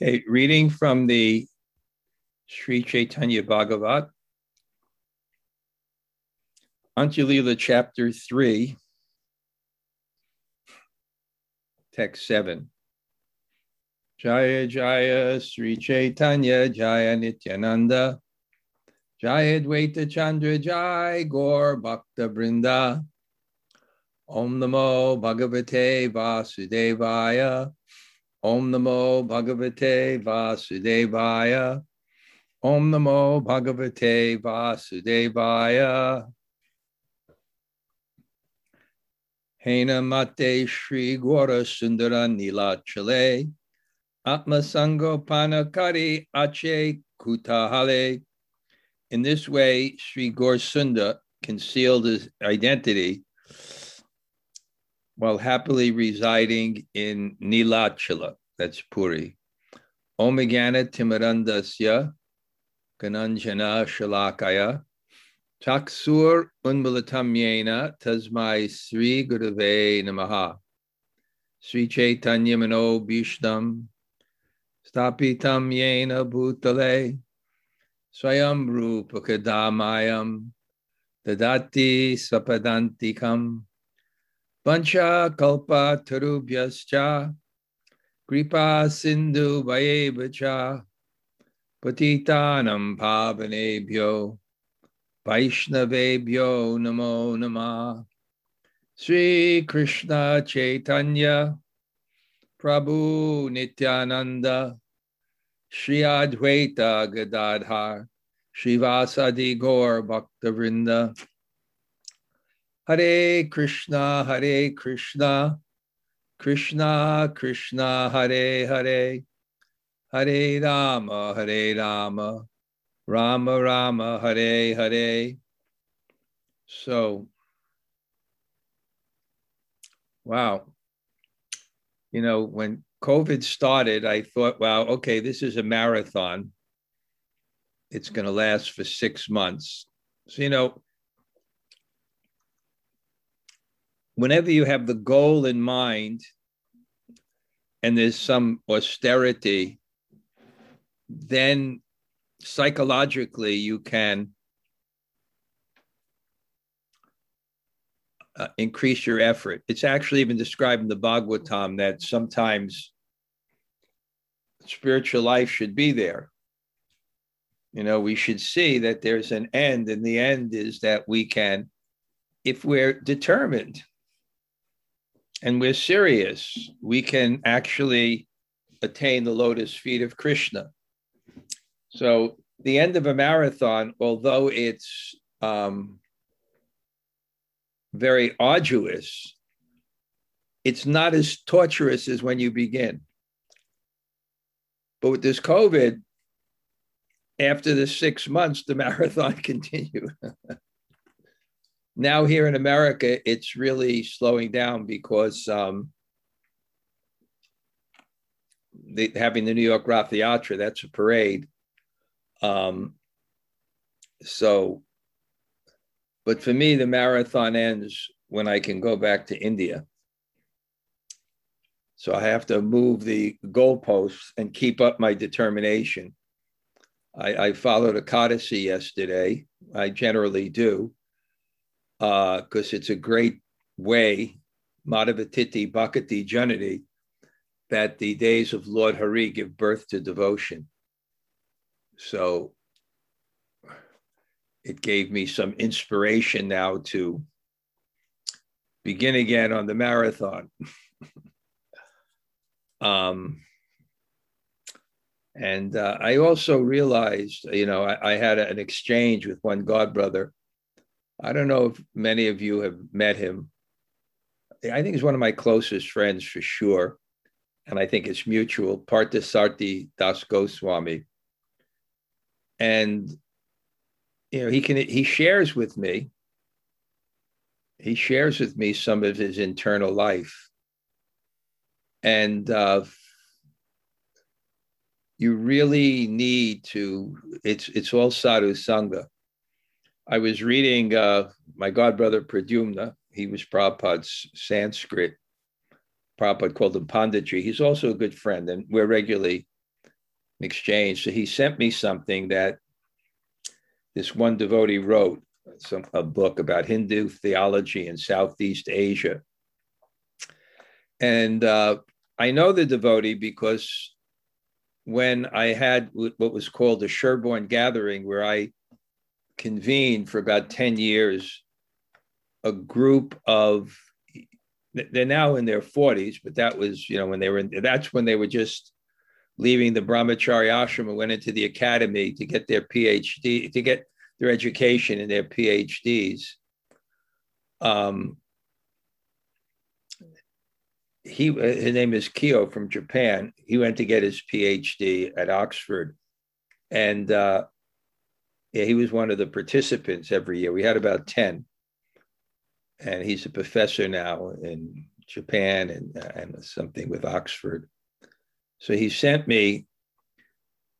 Okay, reading from the Sri Chaitanya Bhagavata, Antyalila chapter 3, text 7. Jaya Jaya Sri Chaitanya Jaya Nityananda Jaya Advaita Chandra Jaya Gaur Bhakta Vrinda Om Namo Bhagavate Vasudevaya Om Namo Bhagavate Vasudevaya Om Namo Bhagavate Vasudevaya Hena Mate Shri Gaura Sundara Nilachala Atma Sango Panakari Ache Kutahale. In this way, Sri Gaur Sunda concealed his identity while happily residing in Nilachala, that's Puri. Omagana Timarandasya Gananjana Shalakaya Chaksur Unmulatamyena Tasmai Sri Gurave Namaha Sri Chaitanya Mano Bhishnam Stapitam Yena Bhutale Swayam Rupa Kadamayam Dadati Sapadantikam Pancha kalpa tarubhyascha kripa sindhu vayevacha patitanam pavanebhyo vaishnavebhyo namo namah. Sri Krishna Chaitanya Prabhu Nityananda Sri Advaita Gadadhar Sri Vasadi Gaur Bhakta Vrinda. Hare Krishna, Hare Krishna, Krishna, Krishna, Hare Hare, Hare Rama, Hare Rama, Rama Rama, Hare Hare. So, wow. You know, when COVID started, I thought, wow, okay, this is a marathon. It's going to last for 6 months. So, you know, whenever you have the goal in mind and there's some austerity, then psychologically you can increase your effort. It's actually even described in the Bhagavatam that sometimes spiritual life should be there. You know, we should see that there's an end, and the end is that we can, if we're determined, and we're serious, we can actually attain the lotus feet of Krishna. So the end of a marathon, although it's very arduous, it's not as torturous as when you begin. But with this COVID, after the 6 months, the marathon continued. Now here in America, it's really slowing down because having the New York Rathayatra, that's a parade. But for me, the marathon ends when I can go back to India. So I have to move the goalposts and keep up my determination. I followed a codice yesterday. I generally do. Because it's a great way, Madhavatiti Bhakati Janati, that the days of Lord Hari give birth to devotion. So it gave me some inspiration now to begin again on the marathon. And I also realized, you know, I had an exchange with one godbrother. I don't know if many of you have met him. I think he's one of my closest friends for sure. And I think it's mutual, Parthasarthi Goswami. And, you know, he shares with me some of his internal life. And you really need to, it's all sadhu sangha. I was reading my godbrother Pradyumna. He was Prabhupada's Sanskrit. Prabhupada called him Panditji. He's also a good friend, and we're regularly an exchange. So he sent me something that this one devotee wrote, a book about Hindu theology in Southeast Asia. And I know the devotee because when I had what was called the Sherborne Gathering, where I convened for about 10 years, a group of, they're now in their 40s, but that was, when they were, that's when they were just leaving the Brahmacharya ashram and went into the academy to get their PhD, to get their education and their PhDs. His name is Kyo from Japan. He went to get his PhD at Oxford. And he was one of the participants every year. We had about 10. And he's a professor now in Japan and something with Oxford. So he sent me,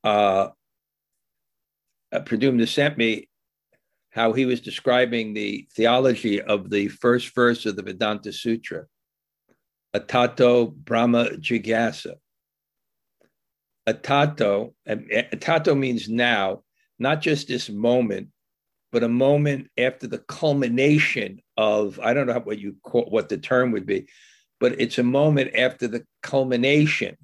Pradyumna sent me how he was describing the theology of the first verse of the Vedanta Sutra. Atato Brahma Jigyasa. Atato means now, not just this moment, but a moment after the culmination of, I don't know what you call, what the term would be, but it's a moment after the culmination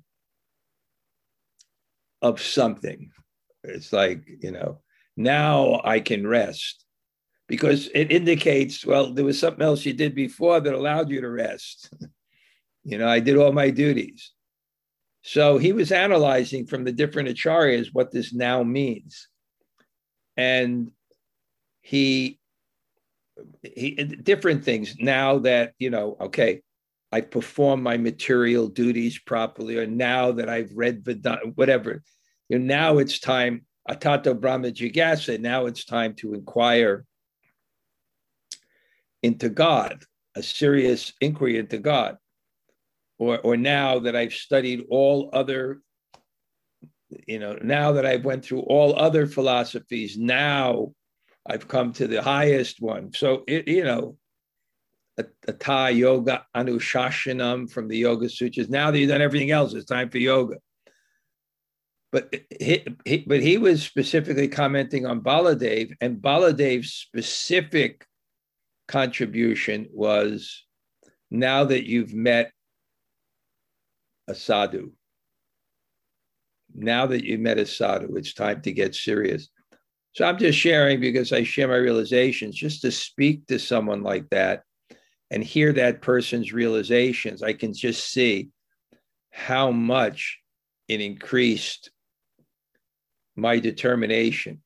of something. It's like, now I can rest, because it indicates, well, there was something else you did before that allowed you to rest. I did all my duties. So he was analyzing from the different acharyas what this now means. And he different things now that, okay, I perform my material duties properly, or now that I've read Vedanta, whatever. Now it's time, Atato Brahma Jigyasa, now it's time to inquire into God, a serious inquiry into God. Or now that I've studied all other, now that I've went through all other philosophies, now I've come to the highest one. So, Atha Yoga Anushasanam from the Yoga Sutras. Now that you've done everything else, it's time for yoga. But he was specifically commenting on Baladev, and Baladev's specific contribution was, now that you've met a sadhu. Now that you met a sadhu, it's time to get serious. So I'm just sharing, because I share my realizations, just to speak to someone like that and hear that person's realizations. I can just see how much it increased my determination.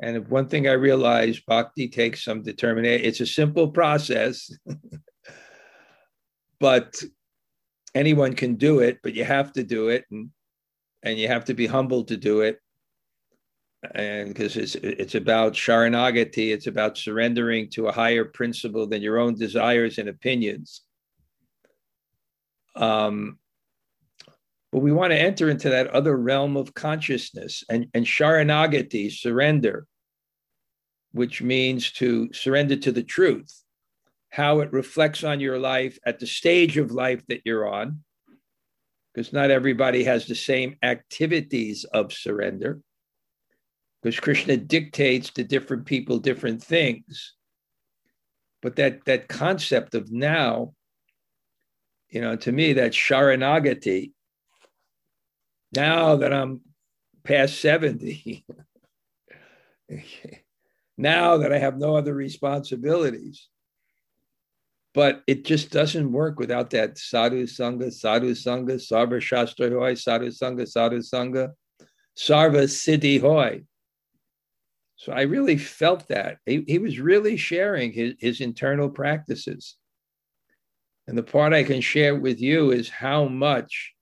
And one thing I realized, bhakti takes some determination. It's a simple process, but anyone can do it, but you have to do it, and you have to be humble to do it, and because it's about sharanagati, it's about surrendering to a higher principle than your own desires and opinions. But we want to enter into that other realm of consciousness, and sharanagati, surrender, which means to surrender to the truth, how it reflects on your life at the stage of life that you're on, because not everybody has the same activities of surrender, because Krishna dictates to different people different things. But that concept of now, to me, that sharanagati, now that I'm past 70, now that I have no other responsibilities. But it just doesn't work without that sadhu sangha, sarva shastra hoy, sadhu sangha, sarva siddhi hoy. So I really felt that. He was really sharing his internal practices. And the part I can share with you is how much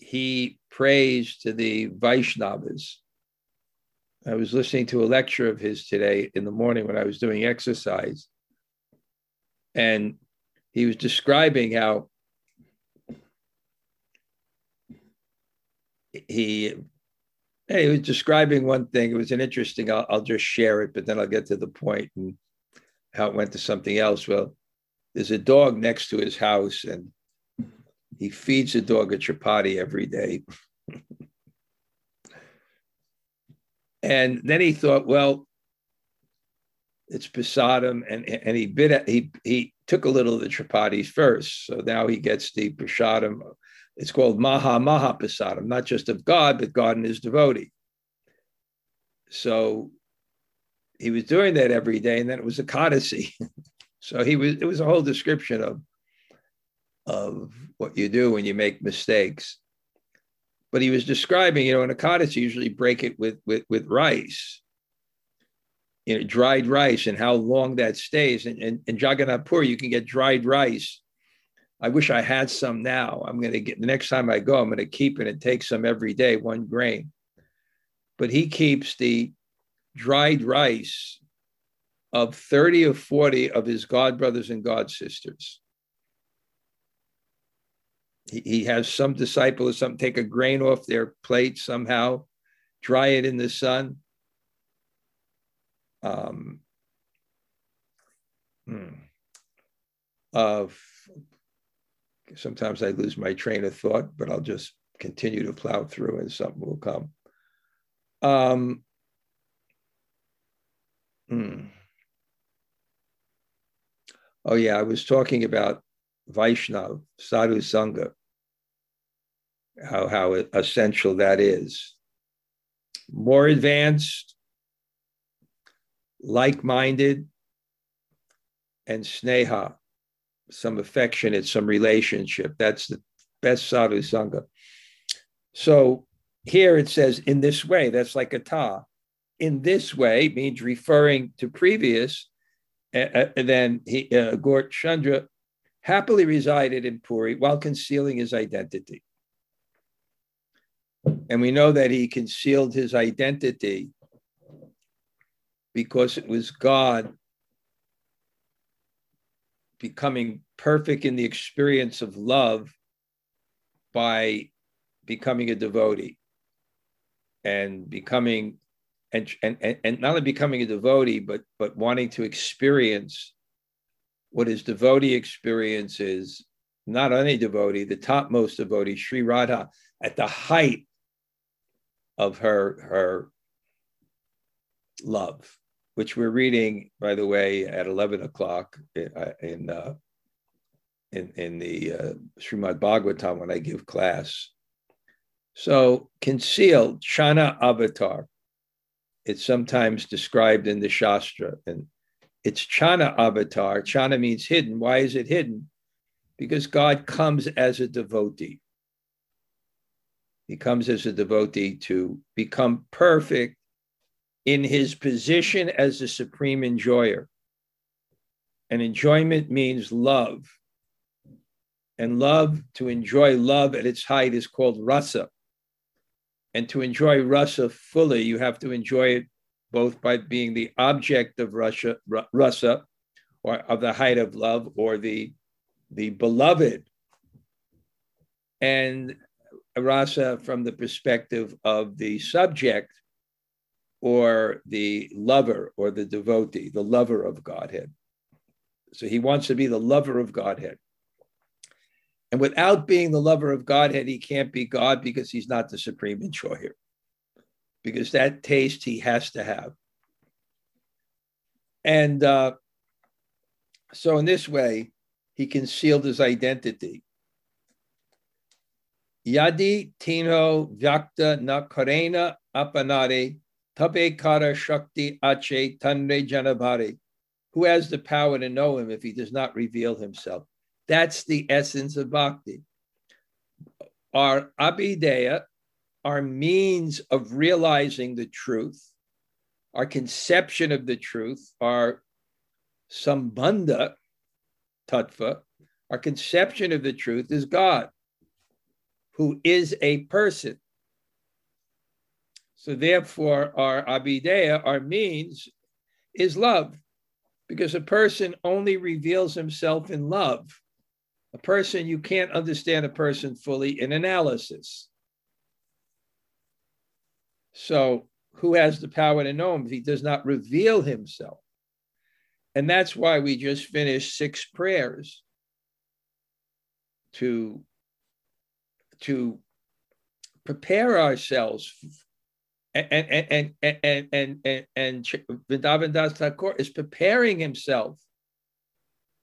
he praised to the Vaishnavas. I was listening to a lecture of his today in the morning when I was doing exercise. And he was describing how he was describing one thing. It was an interesting, I'll just share it, but then I'll get to the point and how it went to something else. Well, there's a dog next to his house, and He feeds the dog a chapati every day. And then he thought, well, it's prasadam, and he bit at, he took a little of the chapatis first. So now he gets the prasadam. It's called Maha prasadam, not just of God, but God and his devotee. So he was doing that every day, and then it was a codicy. So it was a whole description of what you do when you make mistakes. But he was describing, you know, in a codicy, you usually break it with rice, you know, dried rice, and how long that stays. And in Jagannath Puri, you can get dried rice. I wish I had some now. I'm going to get, the next time I go, I'm going to keep it and take some every day, one grain. But he keeps the dried rice of 30 or 40 of his godbrothers and godsisters. He has some disciple or something take a grain off their plate somehow, dry it in the sun. Sometimes I lose my train of thought, but I'll just continue to plow through and something will come. Oh yeah, I was talking about Vaishnav, Sadhu Sangha, how essential that is. More advanced, like-minded, and sneha, some affectionate, some relationship. That's the best Sadhu Sangha. So here it says, in this way, that's like a ta. In this way means referring to previous, and then Gaur Chandra happily resided in Puri while concealing his identity. And we know that he concealed his identity because it was God becoming perfect in the experience of love by becoming a devotee and becoming, and not only becoming a devotee, but wanting to experience what his devotee experience is, not any devotee, the topmost devotee, Sri Radha, at the height of her love, which we're reading, by the way, at 11 o'clock in the Srimad Bhagavatam when I give class. So concealed, Chana avatar. It's sometimes described in the Shastra, and it's Chana avatar. Chana means hidden. Why is it hidden? Because God comes as a devotee. He comes as a devotee to become perfect in his position as the supreme enjoyer. And enjoyment means love. And love, to enjoy love at its height, is called rasa. And to enjoy rasa fully, you have to enjoy it both by being the object of rasa, or of the height of love, or the beloved, and rasa from the perspective of the subject, or the lover, or the devotee, the lover of Godhead. So he wants to be the lover of Godhead. And without being the lover of Godhead, he can't be God, because he's not the supreme enjoyer, because that taste he has to have. And so in this way, he concealed his identity. Yadi tino vyakta nakarena apanare tabe kara shakti ache tanre janabhari. Who has the power to know him if he does not reveal himself? That's the essence of bhakti. Our abideya, our means of realizing the truth, our conception of the truth, our sambandha, tattva, our conception of the truth is God, who is a person. So therefore, our abideya, our means, is love, because a person only reveals himself in love. A person, you can't understand a person fully in analysis. So who has the power to know him if he does not reveal himself? And that's why we just finished 6 prayers to to prepare ourselves. And Vrindavan Das Thakur is preparing himself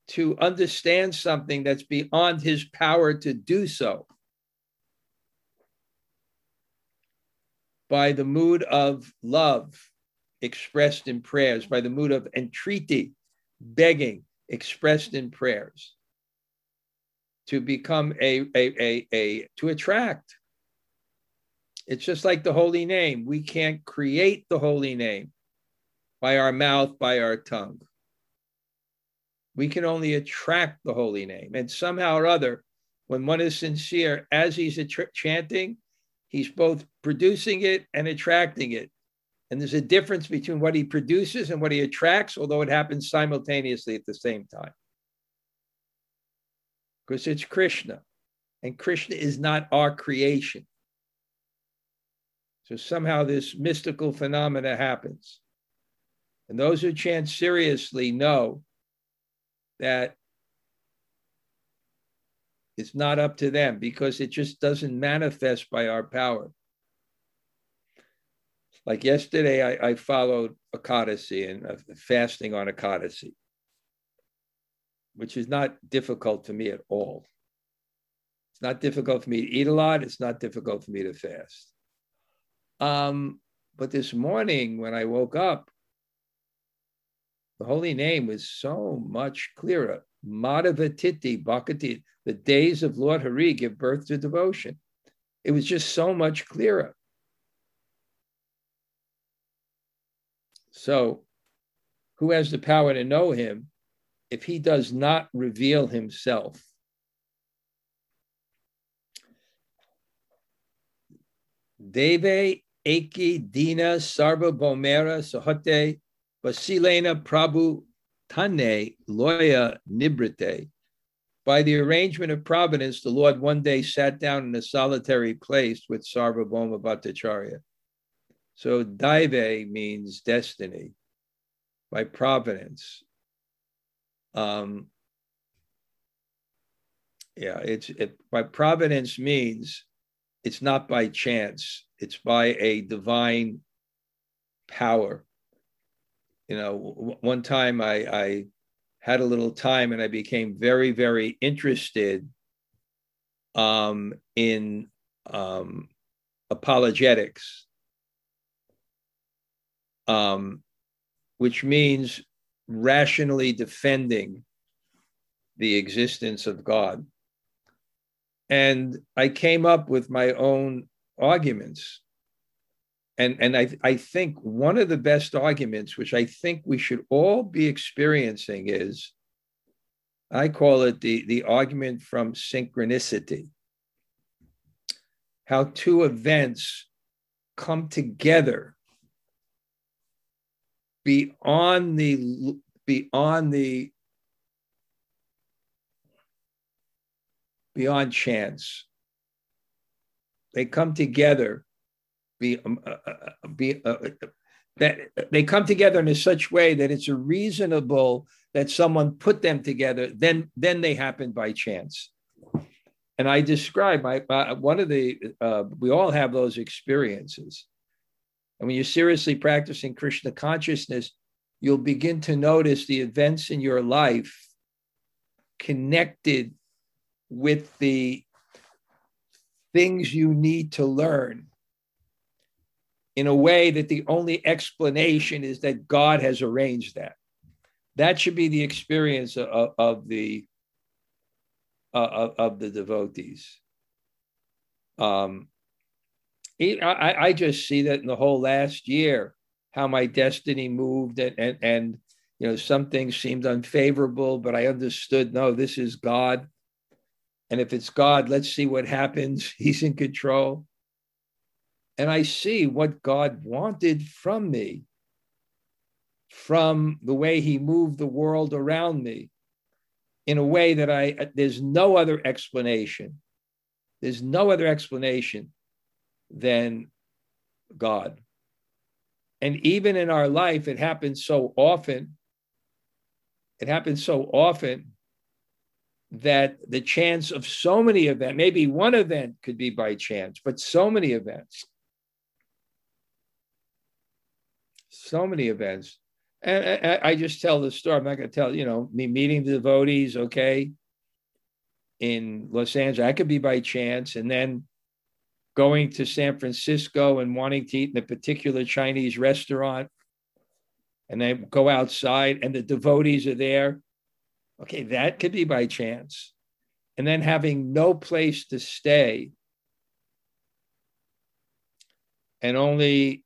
to understand something that's beyond his power to do so by the mood of love expressed in prayers, by the mood of entreaty, begging expressed in prayers, to become to attract. It's just like the holy name. We can't create the holy name by our mouth, by our tongue. We can only attract the holy name. And somehow or other, when one is sincere, as he's chanting, he's both producing it and attracting it. And there's a difference between what he produces and what he attracts, although it happens simultaneously at the same time. Because it's Krishna, and Krishna is not our creation. So somehow this mystical phenomena happens. And those who chant seriously know that it's not up to them, because it just doesn't manifest by our power. Like yesterday, I followed Ekadasi and fasting on Ekadasi, which is not difficult for me at all. It's not difficult for me to eat a lot. It's not difficult for me to fast. But this morning when I woke up, the holy name was so much clearer. Madhavatiti Bhakati, the days of Lord Hari give birth to devotion. It was just so much clearer. So who has the power to know him if he does not reveal himself? Deve eki dina sarvabhaumera sahate vasilena prabhu tane loya nibrite. By the arrangement of providence, the Lord one day sat down in a solitary place with Sarvabhauma Bhattacharya. So Daive means destiny, by providence. By providence means it's not by chance. It's by a divine power. You know, one time I had a little time and I became very, very interested in apologetics, which means rationally defending the existence of God. And I came up with my own arguments. And I think one of the best arguments, which I think we should all be experiencing, is, I call it the argument from synchronicity. How two events come together beyond chance. They come together that they come together in a such way that it's a reasonable that someone put them together, then they happen by chance. And I describe we all have those experiences. And when you're seriously practicing Krishna consciousness, you'll begin to notice the events in your life connected with the things you need to learn, in a way that the only explanation is that God has arranged that. That should be the experience of the devotees. I just see that in the whole last year, how my destiny moved, and you know, some things seemed unfavorable, but I understood, no, this is God. And if it's God, let's see what happens. He's in control. And I see what God wanted from me, from the way he moved the world around me, in a way that there's no other explanation. There's no other explanation than God. And even in our life, it happens so often. It happens so often that the chance of so many events, maybe one event could be by chance, but so many events. So many events. And I just tell the story. I'm not going to tell, you know, me meeting the devotees, okay, in Los Angeles. I could be by chance. And then going to San Francisco and wanting to eat in a particular Chinese restaurant. And I go outside and the devotees are there. Okay, that could be by chance. And then having no place to stay and only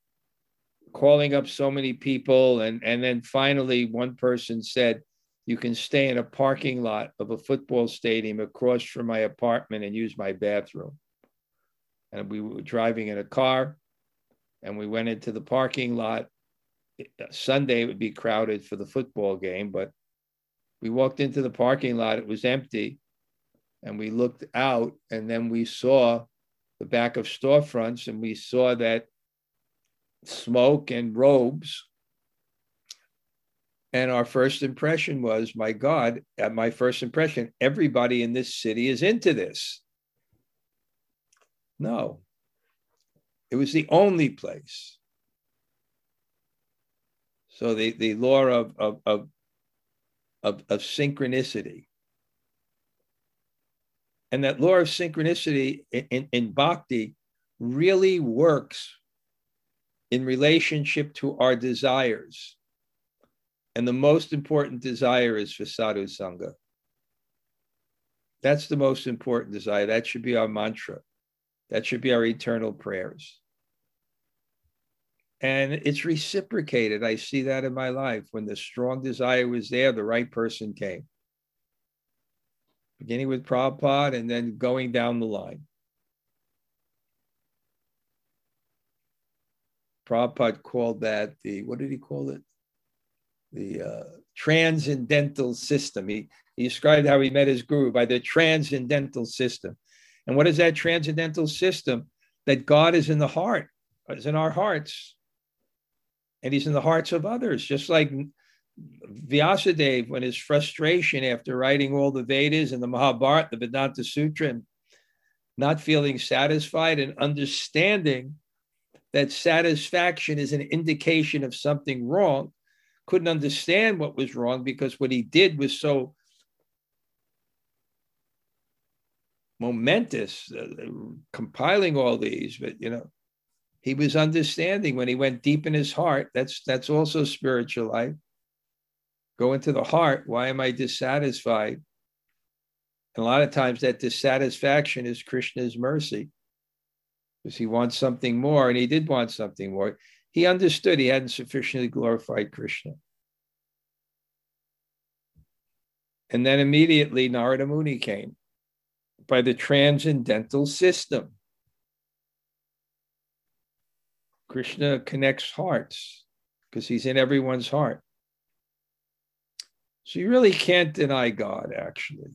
calling up so many people. And then finally, one person said, you can stay in a parking lot of a football stadium across from my apartment and use my bathroom. And we were driving in a car and we went into the parking lot. Sunday would be crowded for the football game, but we walked into the parking lot, it was empty, and we looked out, and then we saw the back of storefronts, and we saw that smoke and robes. And our first impression was, my God, at my first impression, everybody in this city is into this. No, it was the only place. So the law of synchronicity. And that law of synchronicity in bhakti really works in relationship to our desires. And the most important desire is for sadhu sangha. That's the most important desire. That should be our mantra. That should be our eternal prayers. And it's reciprocated. I see that in my life. When the strong desire was there, the right person came. Beginning with Prabhupada and then going down the line. Prabhupada called that the, what did he call it? The transcendental system. He described how he met his guru by the transcendental system. And what is that transcendental system? That God is in the heart, is in our hearts. And he's in the hearts of others, just like Vyasadeva, when his frustration after writing all the Vedas and the Mahabharata, the Vedanta Sutra, and not feeling satisfied and understanding that satisfaction is an indication of something wrong, couldn't understand what was wrong because what he did was so momentous, compiling all these, but you know, he was understanding when he went deep in his heart. That's also spiritual life. Go into the heart. Why am I dissatisfied? And a lot of times that dissatisfaction is Krishna's mercy because he wants something more, and he did want something more. He understood he hadn't sufficiently glorified Krishna. And then immediately Narada Muni came by the transcendental system. Krishna connects hearts because he's in everyone's heart. So you really can't deny God, actually.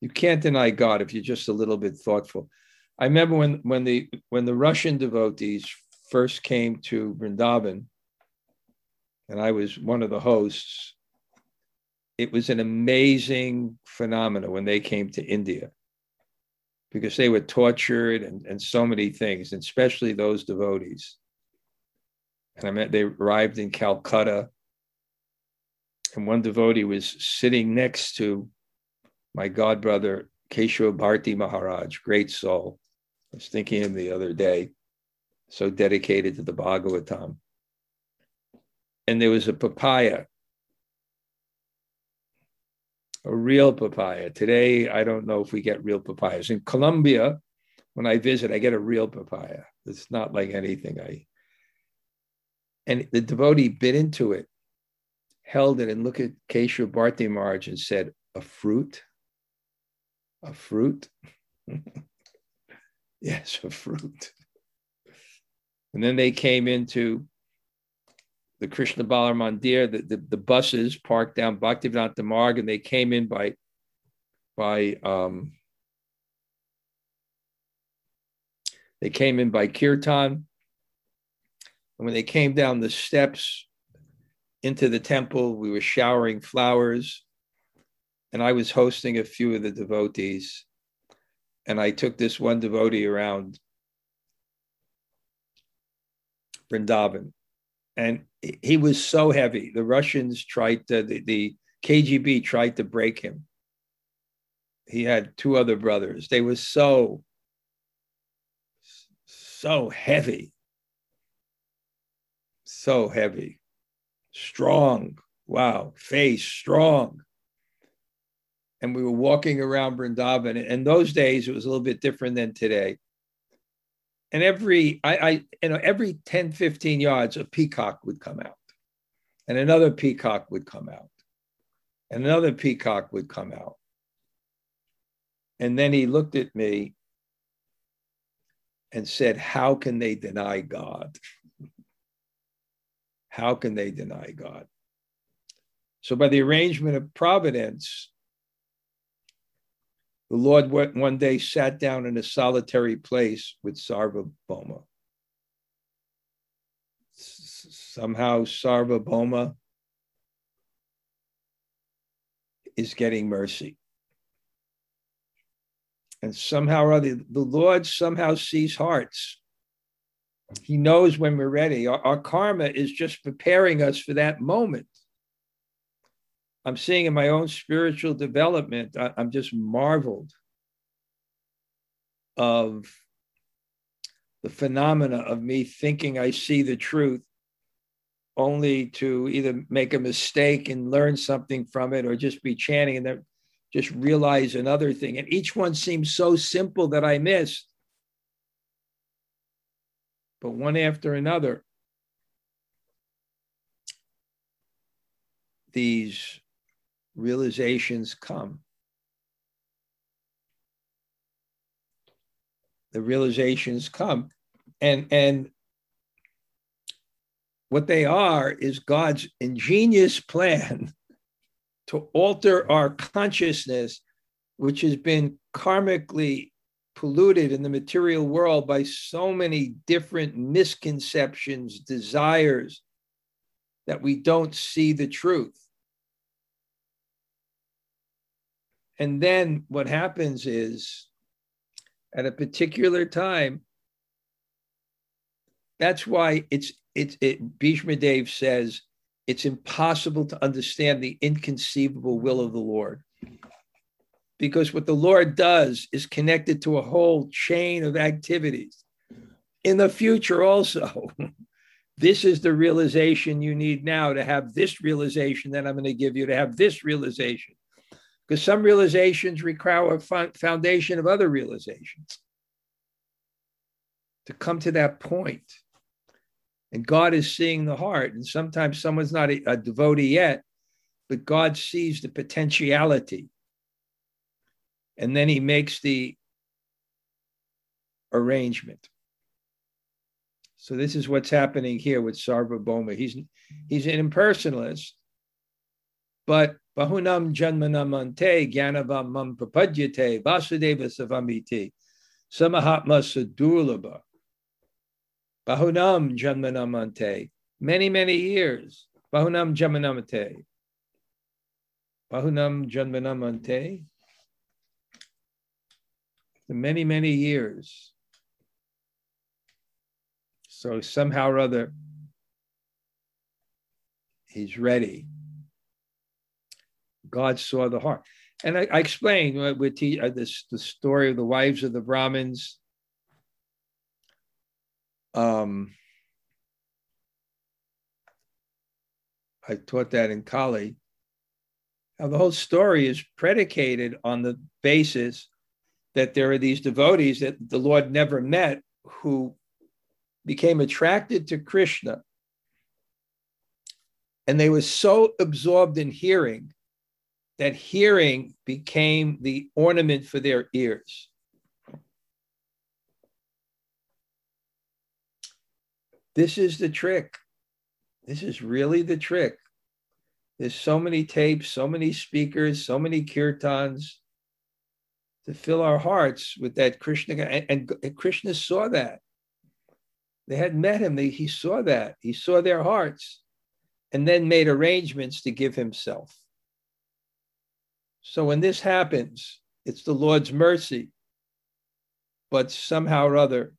You can't deny God if you're just a little bit thoughtful. I remember when the Russian devotees first came to Vrindavan, and I was one of the hosts, it was an amazing phenomenon when they came to India, because they were tortured and so many things, and especially those devotees. And they arrived in Calcutta, and one devotee was sitting next to my godbrother, Keshav Bharti Maharaj, great soul. I was thinking of him the other day, so dedicated to the Bhagavatam. And there was a papaya, a real papaya. Today, I don't know if we get real papayas. In Colombia, when I visit, I get a real papaya. It's not like anything I eat. And the devotee bit into it, held it, and looked at Keshav Bharti Maharaj and said, a fruit? A fruit? Yes, a fruit. And then they came into the Krishna Balaram Mandir, the buses parked down Bhaktivedanta Marg, and they came in by Kirtan. And when they came down the steps into the temple, we were showering flowers. and I was hosting a few of the devotees. And I took this one devotee around Vrindavan. And he was so heavy. The Russians tried to, the KGB tried to break him. He had two other brothers. They were so heavy. So heavy. Strong. Wow. Face strong. And we were walking around Vrindavan. And those days, it was a little bit different than today. And every 10, 15 yards, a peacock would come out. And another peacock would come out. And another peacock would come out. And then he looked at me and said, how can they deny God? How can they deny God? So by the arrangement of providence, the Lord one day sat down in a solitary place with Sarvabhauma. Somehow Sarvabhauma is getting mercy. And somehow or other, the Lord somehow sees hearts. He knows when we're ready. Our karma is just preparing us for that moment. I'm seeing in my own spiritual development, I'm just marveled of the phenomena of me thinking I see the truth only to either make a mistake and learn something from it or just be chanting and then just realize another thing. And each one seems so simple that I missed. But one after another, these realizations come. The realizations come. And what they are is God's ingenious plan to alter our consciousness, which has been karmically polluted in the material world by so many different misconceptions, desires, that we don't see the truth. And then what happens is, at a particular time, that's why Bhishmadev says, it's impossible to understand the inconceivable will of the Lord. Because what the Lord does is connected to a whole chain of activities. In the future also, this is the realization you need now to have this realization that I'm going to give you to have this realization. Because some realizations require a foundation of other realizations to come to that point. And God is seeing the heart. And sometimes someone's not a devotee yet, but God sees the potentiality. And then he makes the arrangement. So this is what's happening here with Sarvabhauma. He's an impersonalist, but Bahunam Janmanamante, Gyanava Mampapadhyate, Vasudeva Savambiti, Samahatma Sadulaba. Bahunam Janmanamante, many, many years. Bahunam Janmanamante. Bahunam Janmanamante, for many, many years. So somehow or other, he's ready. God saw the heart. And I explained the story of the wives of the Brahmins. I taught that in Kali. Now, the whole story is predicated on the basis that there are these devotees that the Lord never met who became attracted to Krishna. And they were so absorbed in hearing that hearing became the ornament for their ears. This is the trick. This is really the trick. There's so many tapes, so many speakers, so many kirtans to fill our hearts with that Krishna. And Krishna saw that. They had met him. He saw that. He saw their hearts and then made arrangements to give himself. So when this happens, it's the Lord's mercy. But somehow or other,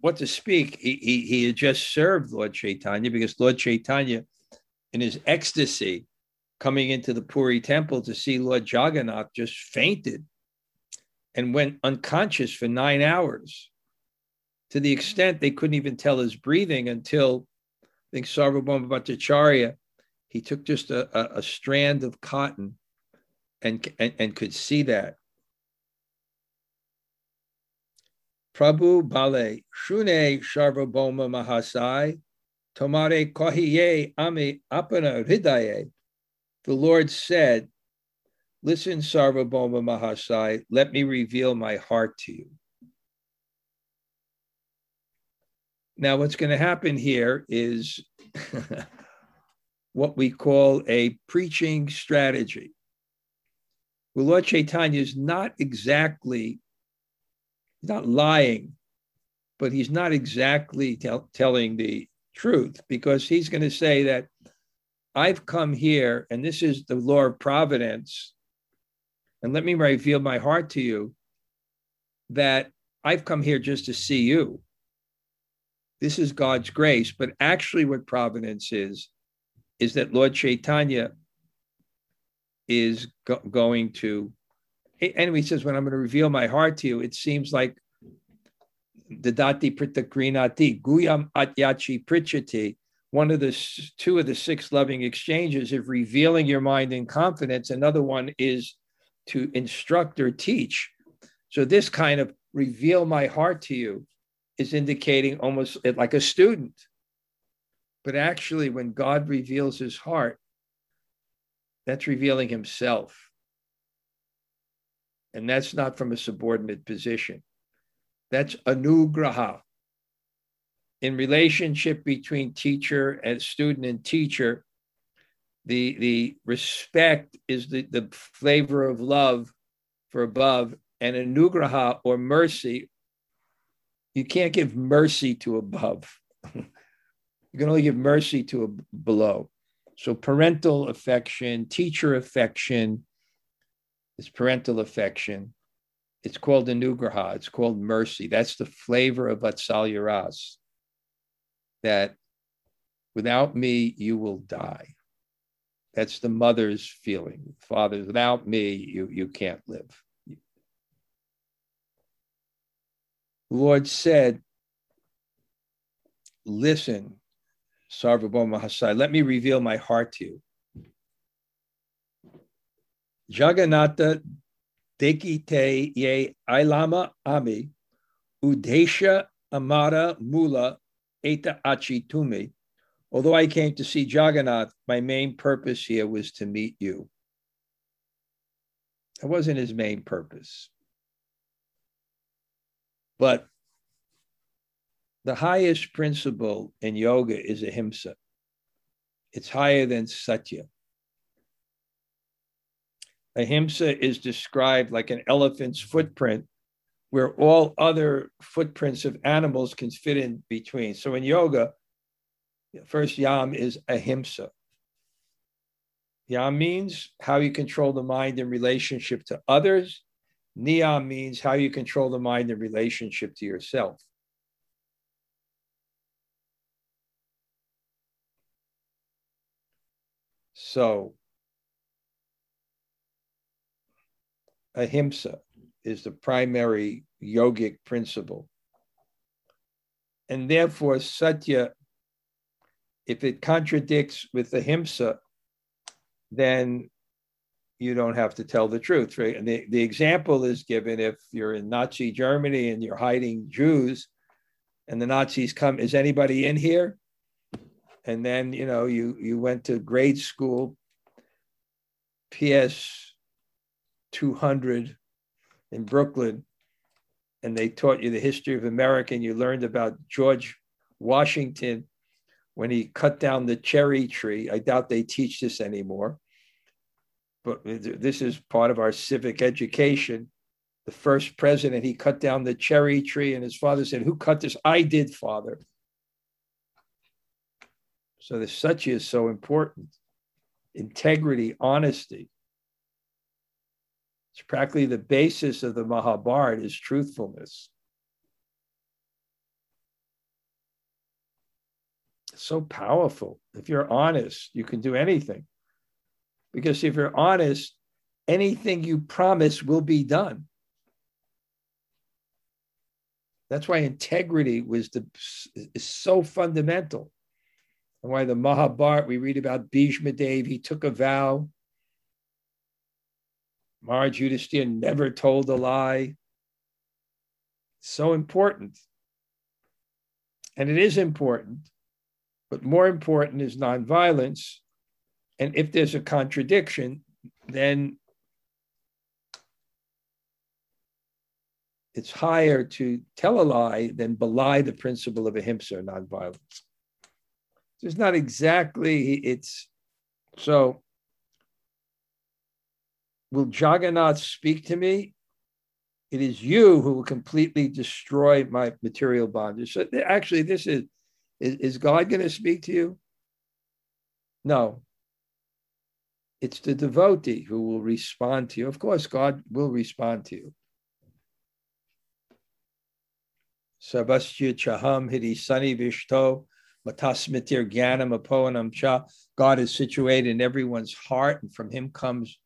what to speak, he had just served Lord Chaitanya, because Lord Chaitanya, in his ecstasy, coming into the Puri temple to see Lord Jagannath, just fainted and went unconscious for 9 hours, to the extent they couldn't even tell his breathing until, I think, Sarvabhauma Bhattacharya, he took just a strand of cotton and could see that. Prabhu Bale Shune Sarvabhauma Mahasai Tomare Kahiye Ami Apana Hridaye. The Lord said, listen, Sarvabhauma Mahasai, let me reveal my heart to you. Now, what's going to happen here is what we call a preaching strategy. Well, Lord Chaitanya is not exactly, he's not lying, but he's not exactly telling the truth, because he's going to say that I've come here, and this is the law of providence, and let me reveal my heart to you, that I've come here just to see you. This is God's grace, but actually what providence is that Lord Chaitanya is going to, and he says, when I'm going to reveal my heart to you, it seems like Dadati Pritakrinati, Guyam Atyachi Prichati, one of the two of the six loving exchanges of revealing your mind in confidence. Another one is to instruct or teach. So this kind of reveal my heart to you is indicating almost like a student. But actually, when God reveals his heart, that's revealing himself. And that's not from a subordinate position. That's anugraha. In relationship between teacher and student and teacher, the respect is the flavor of love for above, and anugraha, or mercy. You can't give mercy to above. You can only give mercy to below. So parental affection, teacher affection, is parental affection. It's called anugraha. It's called mercy. That's the flavor of vatsalya ras. That without me, you will die. That's the mother's feeling. Father, without me, you can't live. The Lord said, listen, Sarvabhauma Mahasai, let me reveal my heart to you. Jagannatha dekite ye ailama ami udesha amara mula eta achi tumi. Although I came to see Jagannath, my main purpose here was to meet you. That wasn't his main purpose. But the highest principle in yoga is ahimsa. It's higher than satya. Ahimsa is described like an elephant's footprint, where all other footprints of animals can fit in between. So in yoga, first yam is ahimsa. Yam means how you control the mind in relationship to others. Niyam means how you control the mind in relationship to yourself. So, ahimsa is the primary yogic principle. And therefore, satya, if it contradicts with ahimsa, then you don't have to tell the truth, right? And the example is given, if you're in Nazi Germany and you're hiding Jews and the Nazis come, is anybody in here? And then, you know, you went to grade school, PS 200 in Brooklyn, and they taught you the history of America, and you learned about George Washington when he cut down the cherry tree. I doubt they teach this anymore, but this is part of our civic education. The first president, he cut down the cherry tree, and his father said, who cut this? I did, father. So the satya is so important. Integrity, honesty, It's practically the basis of the Mahabharata is truthfulness. It's so powerful. If you're honest, you can do anything. Because if you're honest, anything you promise will be done. That's why integrity is so fundamental. And why the Mahabharata, we read about Bhishma Dev, he took a vow. Maharaj Yudhisthira never told a lie. So important. And it is important, but more important is nonviolence. And if there's a contradiction, then it's higher to tell a lie than belie the principle of ahimsa or nonviolence. It's not exactly, so will Jagannath speak to me? It is you who will completely destroy my material bondage. So actually this is God going to speak to you? No. It's the devotee who will respond to you. Of course, God will respond to you. Sabasya chaham hidi sani vishto matasmitir gyanam apoanam cha. God is situated in everyone's heart, and from him comes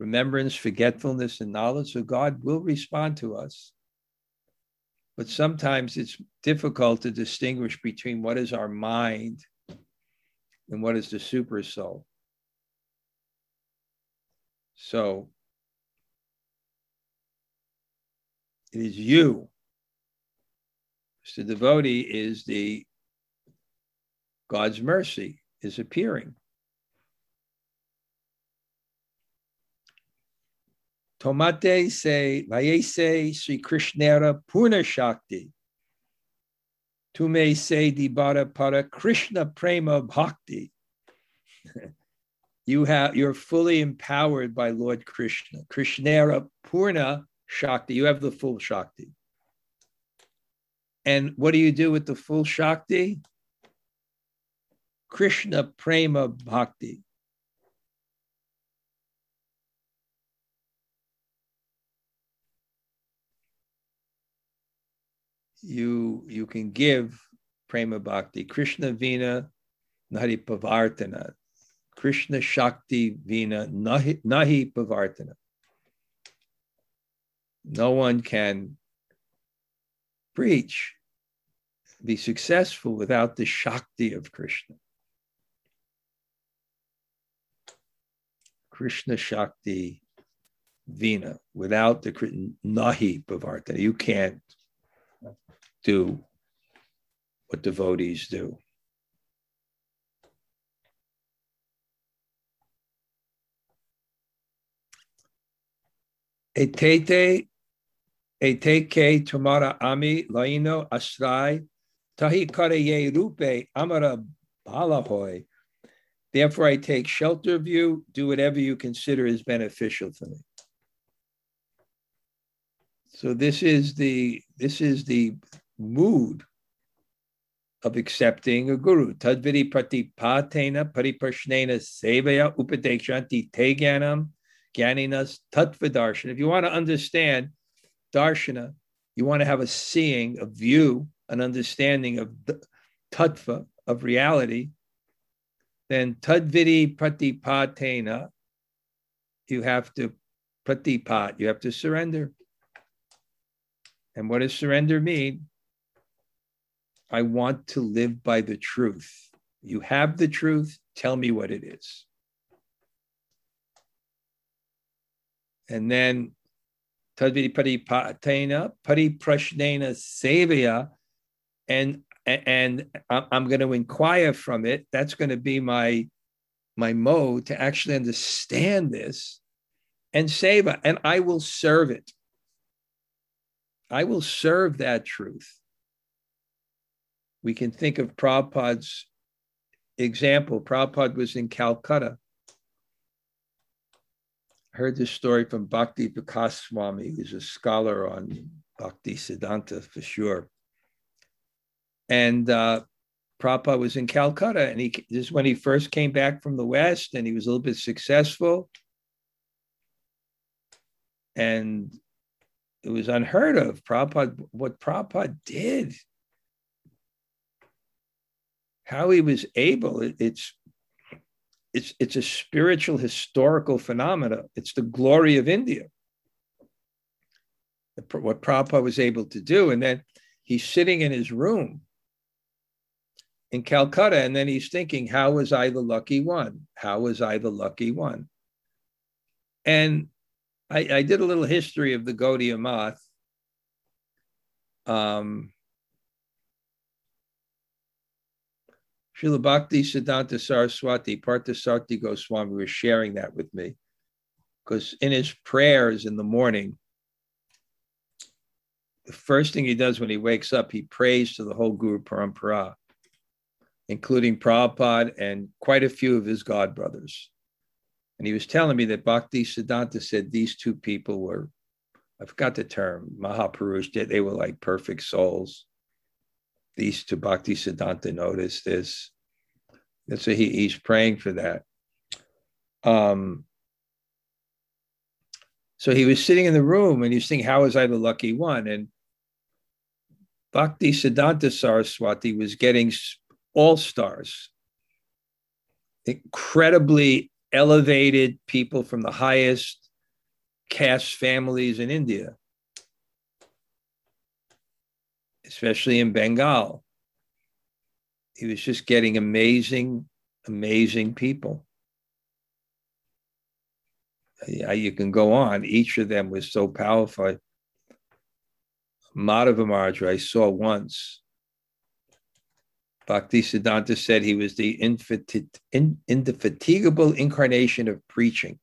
remembrance, forgetfulness, and knowledge. So God will respond to us. But sometimes it's difficult to distinguish between what is our mind and what is the super soul. So it is you. So the devotee is God's mercy is appearing. Tomate se vayese Sri Krishnera Purna Shakti. Tume se dibara para Krishna Prema Bhakti. You're fully empowered by Lord Krishna. Krishnera Purna Shakti. You have the full Shakti. And what do you do with the full Shakti? Krishna Prema Bhakti. You can give Prema Bhakti. Krishna Vina Nahi Pavartana. Krishna Shakti Vina Nahi Pavartana. No one can preach, be successful without the Shakti of Krishna. Krishna Shakti Vina. Without the Nahi Pavartana, you can't do what devotees do. Eteke tomara ami laino asrai tahi kareye rupe amara balahoi. Therefore I take shelter of you, do whatever you consider is beneficial for me. So this is the mood of accepting a guru. Tadvidi pratipatena pariprashnena sevaya upadekshanti te gyanam gyaninas tattva darshana. If you want to understand darshana, you want to have a seeing, a view, an understanding of tattva, of reality, then tadvidi pratipatena, you have to pratipat, you have to surrender. And what does surrender mean? I want to live by the truth. You have the truth, tell me what it is. And then tadvidi patena pariprashnena sevaya, and I'm going to inquire from it. That's going to be my mode to actually understand this, and seva, and I will serve it. I will serve that truth. We can think of Prabhupada's example. Prabhupada was in Calcutta. I heard this story from Bhakti Vikas Swami, who's a scholar on Bhakti Siddhanta for sure. And Prabhupada was in Calcutta, and this is when he first came back from the West, and he was a little bit successful. And it was unheard of. Prabhupada, what Prabhupada did, how he was able, it's a spiritual historical phenomena. It's the glory of India, what Prabhupada was able to do. And then he's sitting in his room in Calcutta, and then he's thinking, how was I the lucky one? How was I the lucky one? And I did a little history of the Gaudiya Math. Srila Bhakti Siddhanta Saraswati, Parthasarthi Goswami was sharing that with me, because in his prayers in the morning, the first thing he does when he wakes up, he prays to the whole Guru Parampara, including Prabhupada and quite a few of his god brothers. And he was telling me that Bhakti Siddhanta said these two people were, I forgot the term, Mahapurush, they were like perfect souls. These two, Bhakti Siddhanta noticed this. And so he's praying for that. So he was sitting in the room and he's thinking, how was I the lucky one? And Bhakti Siddhanta Saraswati was getting all stars, incredibly elevated people from the highest caste families in India, especially in Bengal. He was just getting amazing, amazing people. You can go on. Each of them was so powerful. Madhava Maharaj, I saw once. Bhakti Siddhanta said he was the indefatigable incarnation of preaching.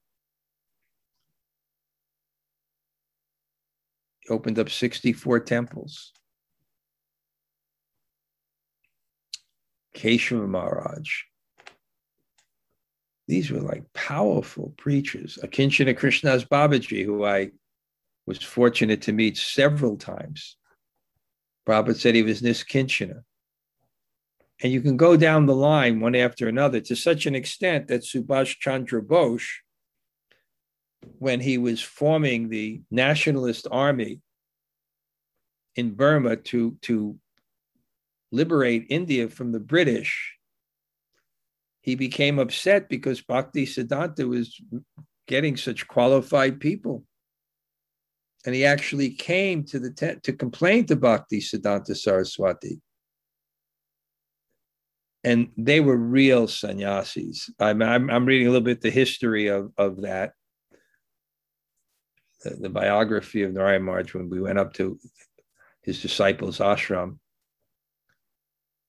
He opened up 64 temples. Keshav Maharaj. These were like powerful preachers. Akinchana Krishnas Babaji, who I was fortunate to meet several times. Prabhupada said he was Niskinchana. And you can go down the line one after another to such an extent that Subhash Chandra Bose, when he was forming the nationalist army in Burma to liberate India from the British, he became upset because Bhakti Siddhanta was getting such qualified people. And he actually came to the tent to complain to Bhakti Siddhanta Saraswati. And they were real sannyasis. I'm reading a little bit the history of that, the biography of Narayan Maharaj when we went up to his disciples' ashram.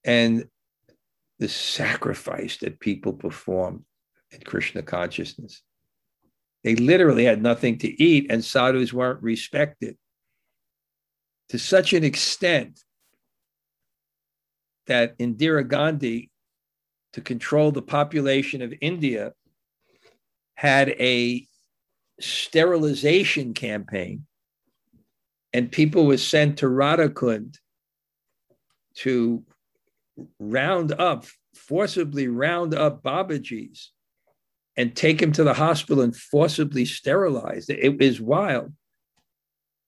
And the sacrifice that people performed at Krishna consciousness. They literally had nothing to eat, and sadhus weren't respected to such an extent that Indira Gandhi, to control the population of India, had a sterilization campaign, and people were sent to Radhakund to forcibly round up Babajis and take him to the hospital and forcibly sterilized. It was wild.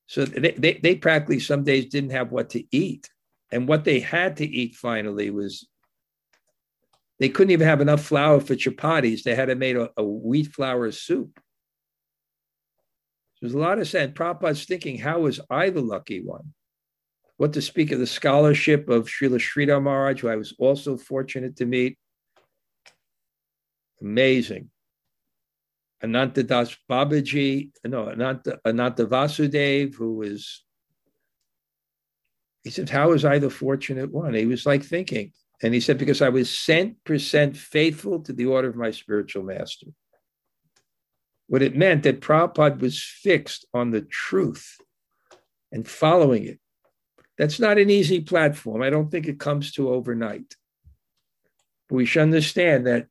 So they practically some days didn't have what to eat. And what they had to eat finally was, they couldn't even have enough flour for chapatis. They had to make a wheat flour soup. There's a lot of sad. Prabhupada's thinking, how was I the lucky one? What to speak of the scholarship of Srila Sridhar Maharaj, who I was also fortunate to meet. Amazing. Ananta Vasudev, who was, he said, how was I the fortunate one? He was like thinking. And he said, because I was 100% faithful to the order of my spiritual master. What it meant that Prabhupada was fixed on the truth and following it. That's not an easy platform. I don't think it comes to overnight. We should understand that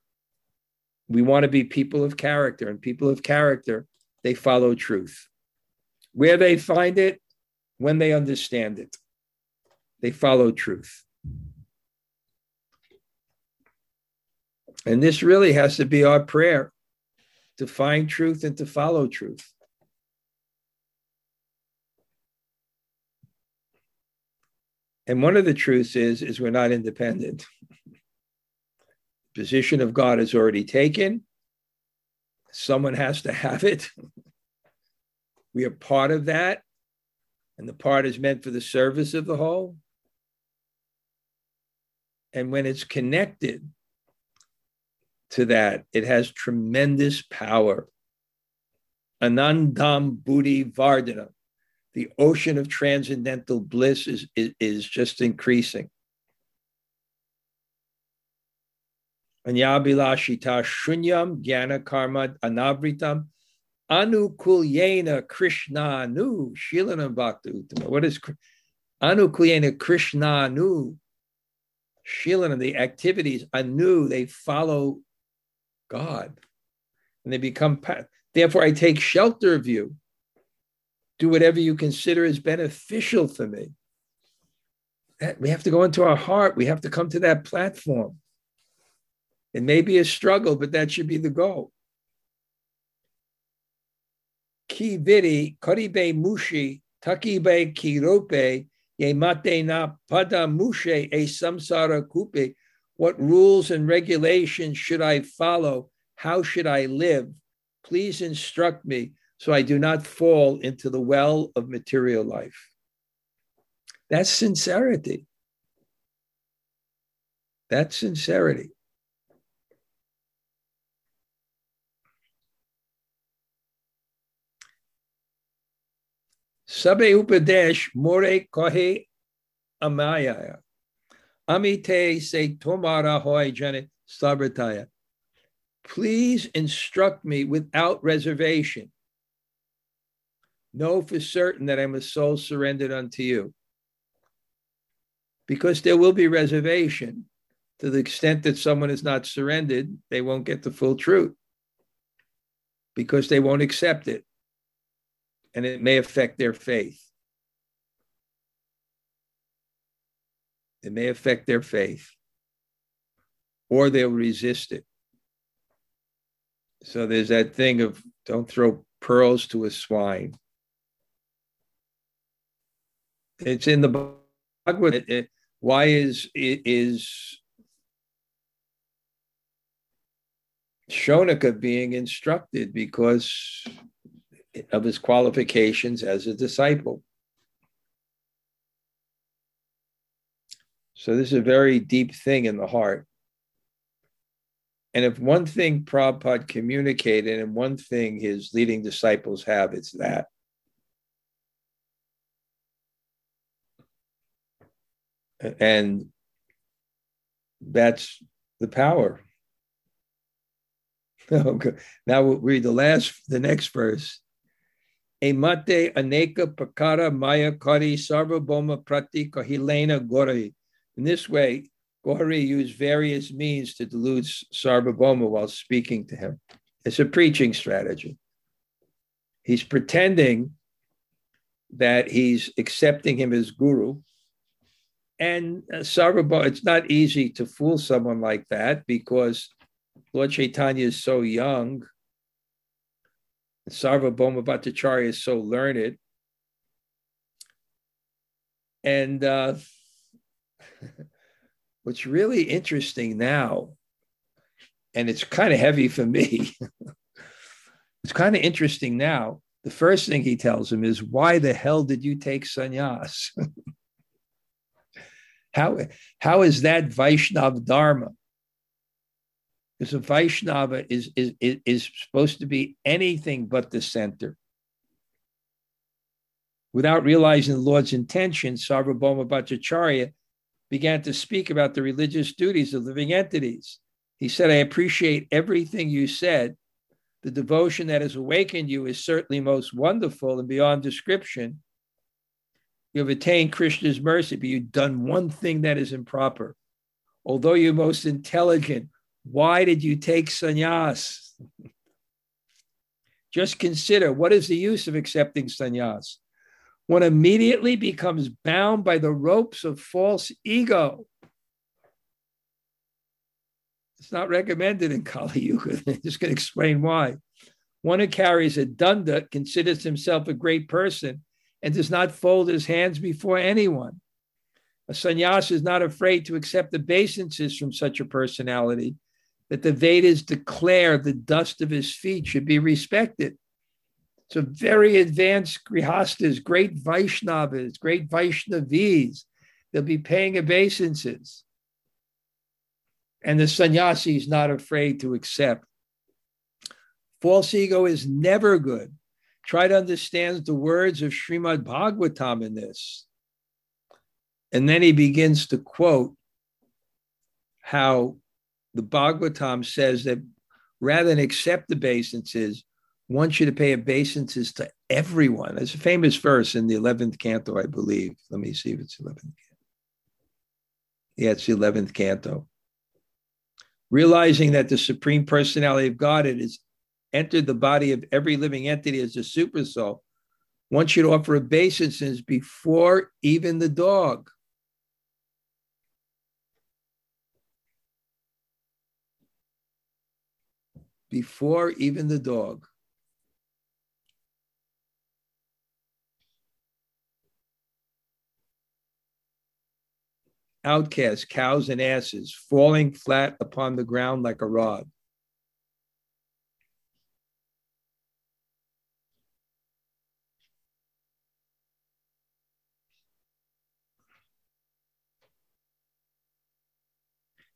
we want to be people of character, and people of character, they follow truth. Where they find it, when they understand it, they follow truth. And this really has to be our prayer, to find truth and to follow truth. And one of the truths is we're not independent. The position of God is already taken. Someone has to have it. We are part of that. And the part is meant for the service of the whole. And when it's connected to that, it has tremendous power. Anandam Buddhi Vardhanam. The ocean of transcendental bliss is just increasing. Anyabilashita shunyam jnana karma anabritam anukulyena krishna nu shilanam bhakti uttama. What is anukulyena krishna nu shilanam? The activities anu, they follow God and they become path. Therefore I take shelter of you. Do whatever you consider is beneficial for me. That, we have to go into our heart. We have to come to that platform. It may be a struggle, but that should be the goal. Ki vidi karibe mushi takibe kirope ye mate na pada mushe e samsara kupe. What rules and regulations should I follow? How should I live? Please instruct me, so I do not fall into the well of material life. That's sincerity. That's sincerity. Sabe upadesh more kahe amaya. Amite se tomara hoy jane sabrataya. Please instruct me without reservation. Know for certain that I'm a soul surrendered unto you. Because there will be reservation. To the extent that someone is not surrendered, they won't get the full truth. Because they won't accept it. And it may affect their faith. It may affect their faith. Or they'll resist it. So there's that thing of don't throw pearls to a swine. It's in the Bhagavatam. Why is Shonaka being instructed? Because of his qualifications as a disciple. So this is a very deep thing in the heart. And if one thing Prabhupada communicated and one thing his leading disciples have, it's that. And that's the power. Okay. Now we'll read the next verse. Emate aneka prakara maya kari sarvabhauma prati kahilena gori. In this way, Gauri used various means to delude Sarvabhauma while speaking to him. It's a preaching strategy. He's pretending that he's accepting him as guru. And Sarvabhauma, it's not easy to fool someone like that because Lord Chaitanya is so young. Sarvabhauma Bhattacharya is so learned. And what's really interesting now, and it's kind of heavy for me, it's kind of interesting now, the first thing he tells him is, why the hell did you take sannyas? How is that Vaishnava Dharma? Because a Vaishnava is supposed to be anything but the center. Without realizing the Lord's intention, Sarvabhauma Bhattacharya began to speak about the religious duties of living entities. He said, I appreciate everything you said. The devotion that has awakened you is certainly most wonderful and beyond description. You have attained Krishna's mercy, but you've done one thing that is improper. Although you're most intelligent, why did you take sannyas? Just consider, what is the use of accepting sannyas? One immediately becomes bound by the ropes of false ego. It's not recommended in Kali Yuga. I'm just going to explain why. One who carries a danda considers himself a great person and does not fold his hands before anyone. A sannyasa is not afraid to accept obeisances from such a personality, that the Vedas declare the dust of his feet should be respected. So very advanced grihastas, great Vaishnavas, great Vaishnavis, they'll be paying obeisances. And the sannyasi is not afraid to accept. False ego is never good. Try to understand the words of Srimad Bhagavatam in this. And then he begins to quote how the Bhagavatam says that rather than accept obeisances, wants you to pay obeisances to everyone. There's a famous verse in the 11th canto, I believe. Let me see if it's 11th canto. Yeah, it's the 11th canto. Realizing that the Supreme Personality of Godhead has entered the body of every living entity as a super soul, one should offer obeisances before even the dog. Before even the dog. Outcasts, cows and asses, falling flat upon the ground like a rod.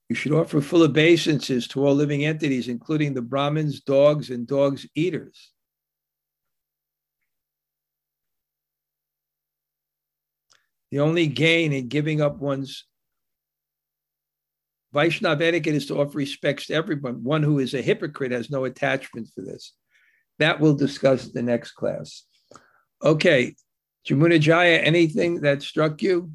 You should offer full obeisances to all living entities, including the Brahmins, dogs, and dogs' eaters. The only gain in giving up one's Vaishnava etiquette is to offer respects to everyone. One who is a hypocrite has no attachment for this. That we'll discuss the next class. Okay, Jamuna Jaya, anything that struck you?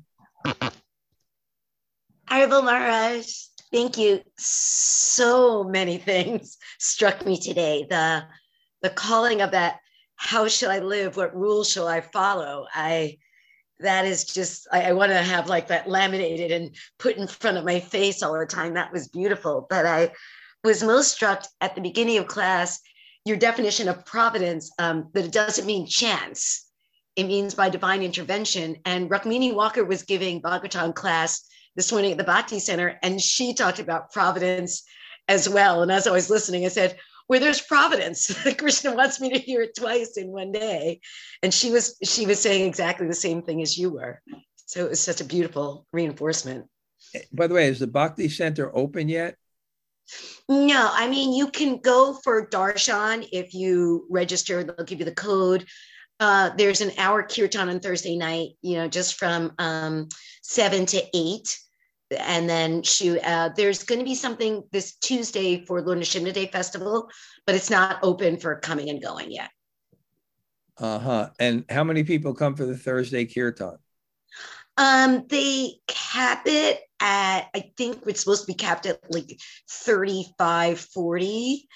Honorable Maharaj, thank you. So many things struck me today. The calling of that, how shall I live? What rules shall I follow? That is just, I want to have like that laminated and put in front of my face all the time. That was beautiful. But I was most struck at the beginning of class, your definition of providence, that it doesn't mean chance. It means by divine intervention. And Rukmini Walker was giving Bhagavatam class this morning at the Bhakti Center, and she talked about providence as well. And as I was listening, I said, where there's providence, Krishna wants me to hear it twice in one day. And she was saying exactly the same thing as you were. So it was such a beautiful reinforcement. By the way, is the Bhakti Center open yet? No, I mean, you can go for darshan if you register, they'll give you the code. There's an hour kirtan on Thursday night, you know, just from 7 to 8. And then there's going to be something this Tuesday for Lord Nrsimhadeva Day Festival, but it's not open for coming and going yet. Uh-huh. And how many people come for the Thursday kirtan? They cap it at, I think it's supposed to be capped at like 35, 40.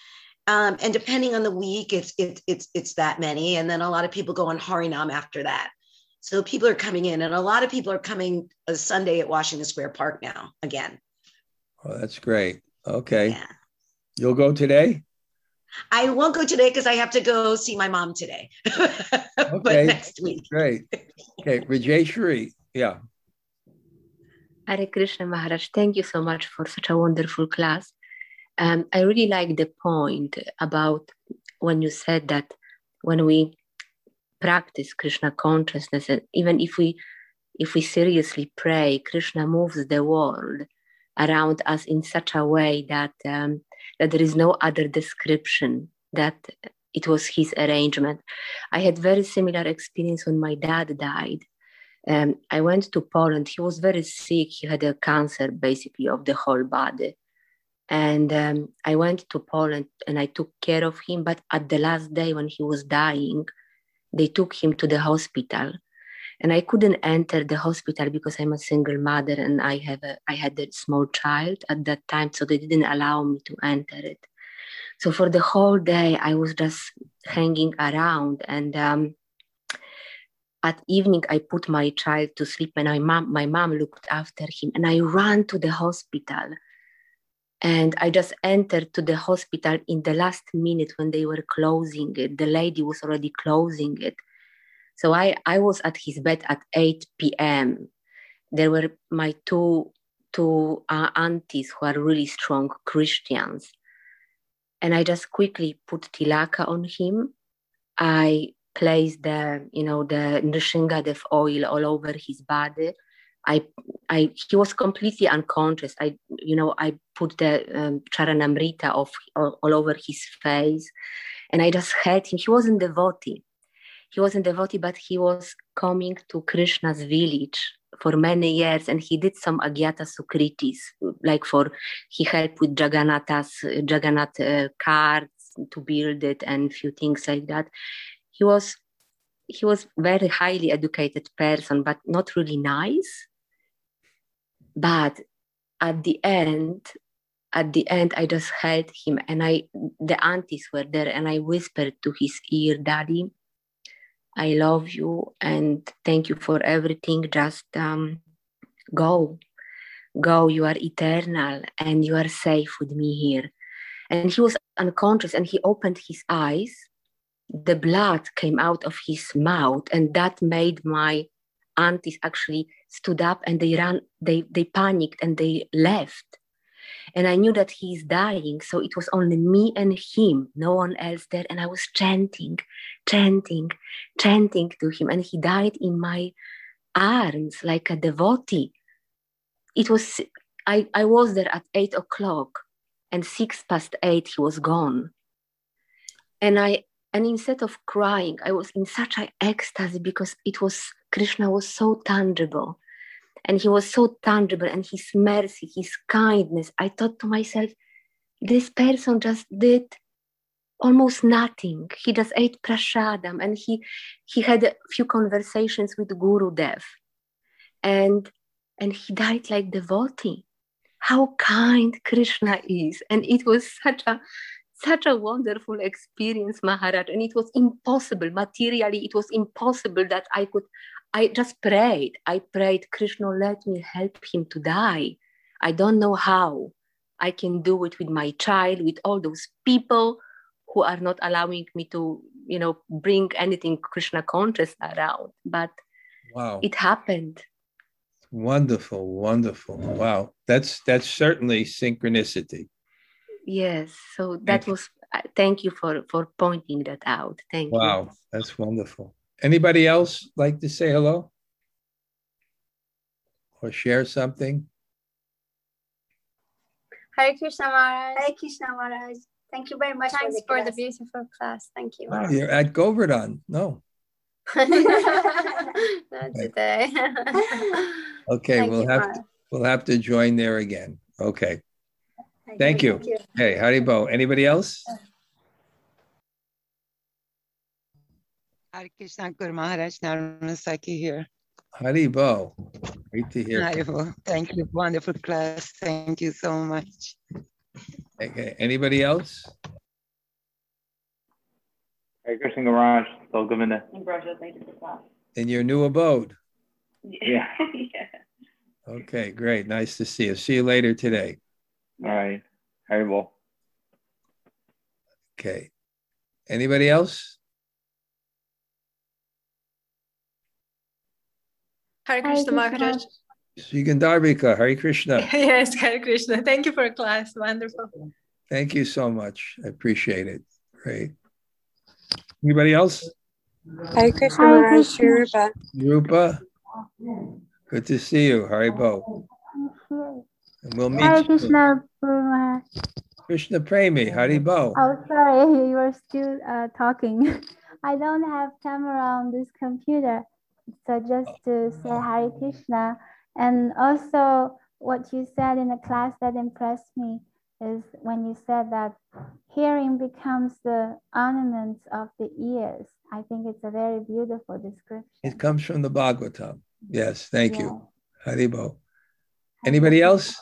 And depending on the week, it's that many. And then a lot of people go on Harinam after that. So people are coming in, and a lot of people are coming a Sunday at Washington Square Park now again. Oh, that's great. Okay. Yeah. You'll go today? I won't go today because I have to go see my mom today. Okay. But next week. Great. Okay. Rajeshwari. Yeah. Hare Krishna Maharaj, thank you so much for such a wonderful class. I really like the point about when you said that when we practice Krishna consciousness, and even if we seriously pray, Krishna moves the world around us in such a way that that there is no other description, that it was his arrangement. I had very similar experience when my dad died. I went to Poland. He was very sick. He had a cancer basically of the whole body, and I went to Poland and I took care of him. But at the last day when he was dying, they took him to the hospital, and I couldn't enter the hospital because I'm a single mother and I had a small child at that time, so they didn't allow me to enter it. So for the whole day, I was just hanging around, and at evening, I put my child to sleep, and my mom looked after him, and I ran to the hospital. And I just entered to the hospital in the last minute when they were closing it. The lady was already closing it. So I was at his bed at 8 p.m. there were my two aunties who are really strong Christians. And I just quickly put tilaka on him. I placed the Nrisimhadeva oil all over his body. He was completely unconscious. I put the Charanamrita all over his face, and I just had him. He wasn't devotee, but he was coming to Krishna's village for many years, and he did some Agyata Sukritis, he helped with Jagannath cards to build it and few things like that. He was very highly educated person, but not really nice. But at the end, I just held him, and the aunties were there, and I whispered to his ear, "Daddy, I love you and thank you for everything. Just go. You are eternal and you are safe with me here." And he was unconscious, and he opened his eyes. The blood came out of his mouth, and that made my aunties actually stood up, and they ran. They panicked and they left. And I knew that he is dying, so it was only me and him, no one else there. And I was chanting to him, and he died in my arms like a devotee. It was I was there at 8:00, and 8:06 he was gone. And instead of crying, I was in such an ecstasy, because Krishna was so tangible. And he was so tangible, and his mercy, his kindness. I thought to myself, this person just did almost nothing. He just ate prashadam, and he had a few conversations with Gurudev. And he died like devotee. How kind Krishna is. And it was such a wonderful experience, Maharaj. And it was impossible, materially, it was impossible that I just prayed. I prayed, "Krishna, let me help him to die. I don't know how. I can do it with my child, with all those people who are not allowing me to, bring anything Krishna conscious around." But wow, it happened. Wonderful, wonderful. Wow. That's certainly synchronicity. Yes. So that was, thank you for pointing that out. Thank you. Wow. That's wonderful. Anybody else like to say hello or share something? Hare Krishna Maharaj. Hare Krishna Maharaj. Thank you very much. Thanks for the beautiful class. Thank you. Wow, you're at Govardhan. No. Not today. Okay, we'll have to join there again. Okay. Thank you. Hey, Haribo. Anybody else? Hare Krishna Guru Maharaj, Naruna Saki here. Haribo, great to hear. Haribo, thank you, wonderful class. Thank you so much. Okay, anybody else? Hare Krishna Guru Maharaj, Govinda. Thank you for class. In your new abode. Yeah. Yeah. Okay, great. Nice to see you. See you later today. All right, Haribo. Okay, anybody else? Hare Krishna Maharaj. Srigan Darbika, Hare Krishna. Yes, Hare Krishna. Thank you for class. Wonderful. Thank you so much. I appreciate it. Great. Anybody else? Hare Krishna Maharaj, Rupa. Rupa, good to see you. Haribo. And we'll meet Hare Krishna Maharaj. Krishna Premi, Haribo. Oh, sorry, you were still talking. I don't have camera on this computer. So just to say Hare Krishna, and also what you said in the class that impressed me is when you said that hearing becomes the ornament of the ears. I think it's a very beautiful description. It comes from the Bhagavatam. Yes, thank you. Haribo. Anybody else?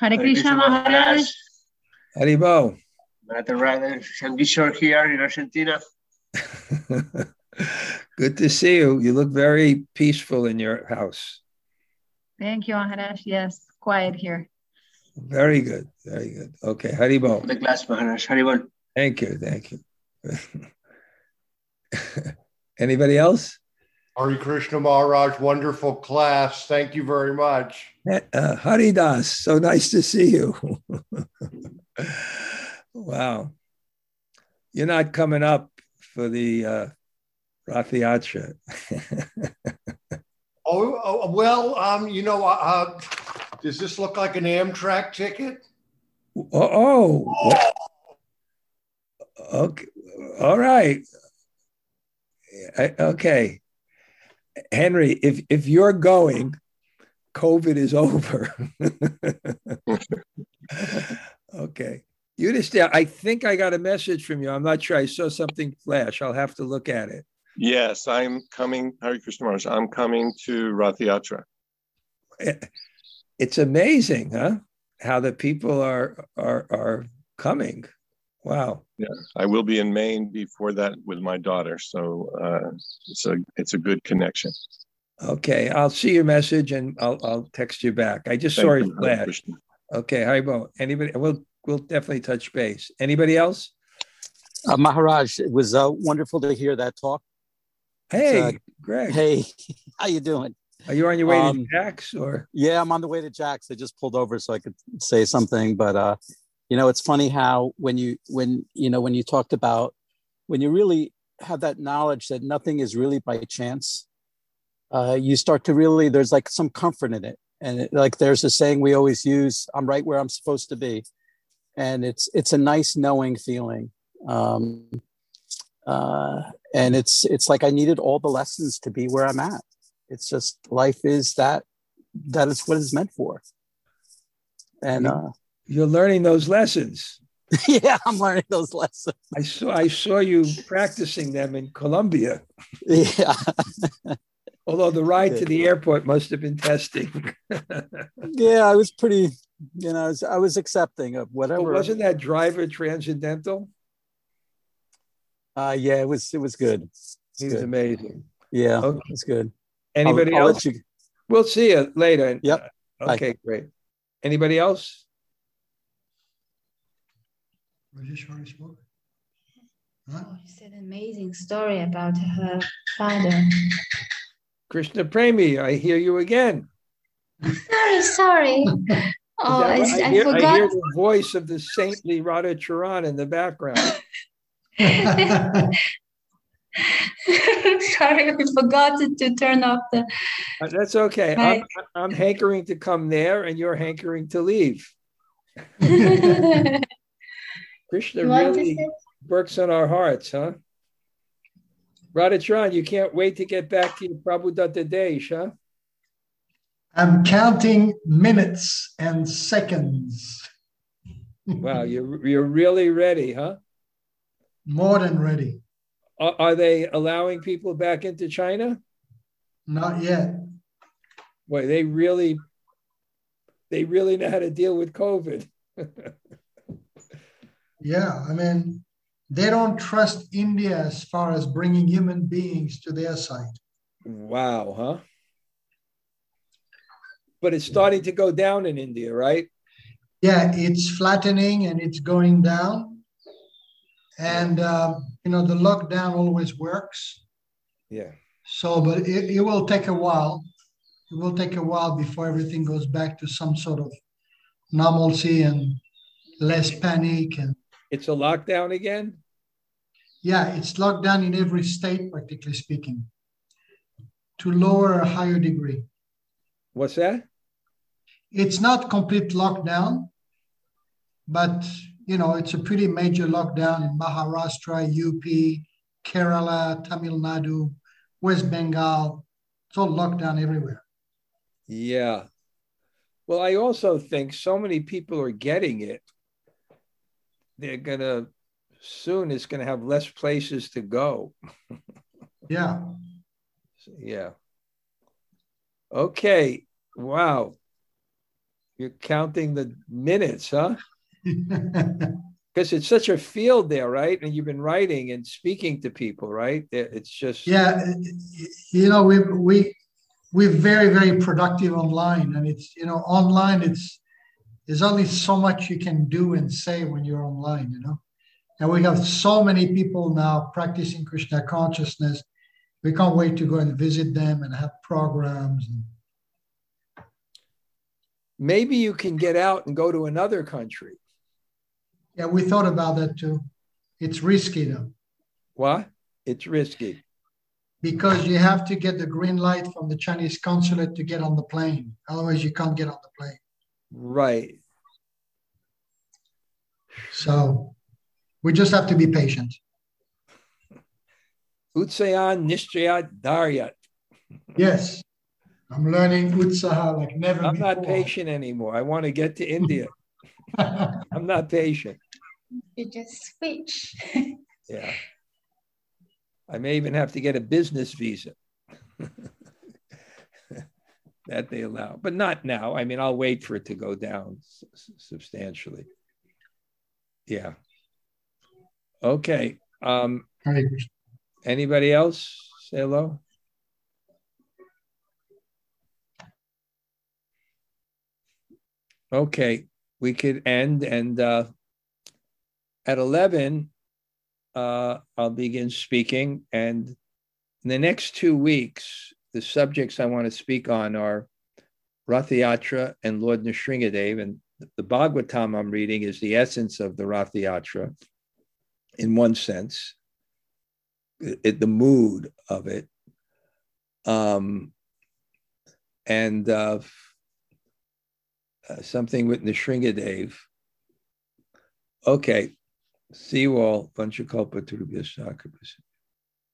Hare Krishna Maharaj. Haribo. Radha Charan here in Argentina. Good to see you. You look very peaceful in your house. Thank you, Maharaj. Yes, quiet here. Very good. Very good. Okay, Haribo. The class, Maharaj. Haribo. Thank you. Anybody else? Hare Krishna Maharaj, wonderful class. Thank you very much. Haridas, so nice to see you. Wow. You're not coming up for the Rathayatra. Does this look like an Amtrak ticket? Okay. All right. Okay. Henry, if you're going, COVID is over. Okay. You just, I think I got a message from you. I'm not sure. I saw something flash. I'll have to look at it. Yes, I'm coming. Hare Krishna Maharaj, I'm coming to Rathayatra. It's amazing, huh? How the people are coming. Wow. Yeah, I will be in Maine before that with my daughter, so it's a good connection. Okay, I'll see your message and I'll text you back. I just saw it flash. Okay, Haribo. Anybody? We'll definitely touch base. Anybody else? Maharaj, it was wonderful to hear that talk. Hey, Greg. Hey, how you doing? Are you on your way to Jack's or? Yeah, I'm on the way to Jack's. I just pulled over so I could say something, but you know, it's funny how when you talked about when you really have that knowledge that nothing is really by chance, you start to really, there's like some comfort in it. And there's a saying we always use, I'm right where I'm supposed to be. And it's a nice knowing feeling. And it's like I needed all the lessons to be where I'm at. It's just life is that is what it's meant for. And you're learning those lessons. Yeah, I'm learning those lessons. I saw you practicing them in Colombia. Yeah. Although the ride to the airport must have been testing. Yeah, I was pretty, I was accepting of whatever. Well, wasn't that driver transcendental? Yeah, it was good. He was amazing. Yeah, okay. It's good. Anybody else? We'll see you later. Yep. Okay, bye. Great. Anybody else? Oh, he said an amazing story about her father. Krishna Premi, I hear you again. Sorry. Oh, I forgot. I hear the voice of the saintly Radha Charan in the background. Sorry, I forgot to turn off the... That's okay. I'm hankering to come there and you're hankering to leave. Krishna really works on our hearts, huh? Radhacharan, you can't wait to get back to your Prabhupada Desh, huh? I'm counting minutes and seconds. Wow, you're really ready, huh? More than ready. Are they allowing people back into China? Not yet. Boy, they really know how to deal with COVID. Yeah, I mean, they don't trust India as far as bringing human beings to their side. Wow, huh? But it's starting to go down in India, right? Yeah, it's flattening and it's going down. And, the lockdown always works. Yeah. So, but it will take a while. It will take a while before everything goes back to some sort of normalcy and less panic. And it's a lockdown again? Yeah, it's lockdown in every state, practically speaking, to lower or higher degree. What's that? It's not complete lockdown, but, it's a pretty major lockdown in Maharashtra, UP, Kerala, Tamil Nadu, West Bengal. It's all lockdown everywhere. Yeah. Well, I also think so many people are getting it. They're going to, soon it's going to have less places to go. Yeah. Yeah. Okay. Wow. You're counting the minutes, huh? Because it's such a field there, right? And you've been writing and speaking to people, right? It's just. Yeah. We're very, very productive online. And it's, online, there's only so much you can do and say when you're online. And we have so many people now practicing Krishna consciousness we can't wait to go and visit them and have programs. Maybe you can get out and go to another country. Yeah, we thought about that too. It's risky though. What? It's risky. Because you have to get the green light from the Chinese consulate to get on the plane. Otherwise, you can't get on the plane. Right. So we just have to be patient. Utsaha Nishchaya Daryat. Yes. I'm learning Utsaha like never before. I'm not patient anymore. I want to get to India. I'm not patient. You just switch. Yeah. I may even have to get a business visa. That they allow, but not now. I mean, I'll wait for it to go down substantially. Yeah. Okay. Anybody else? Say hello. Okay. We could end, and at 11, I'll begin speaking. And in the next 2 weeks, the subjects I want to speak on are Rathayatra and Lord Nrisimhadeva. And the Bhagavatam I'm reading is the essence of the Rathayatra, in one sense, the mood of it. Something with Nrisimhadeva. Okay. See you all. Buncha kalpa turubhyascha.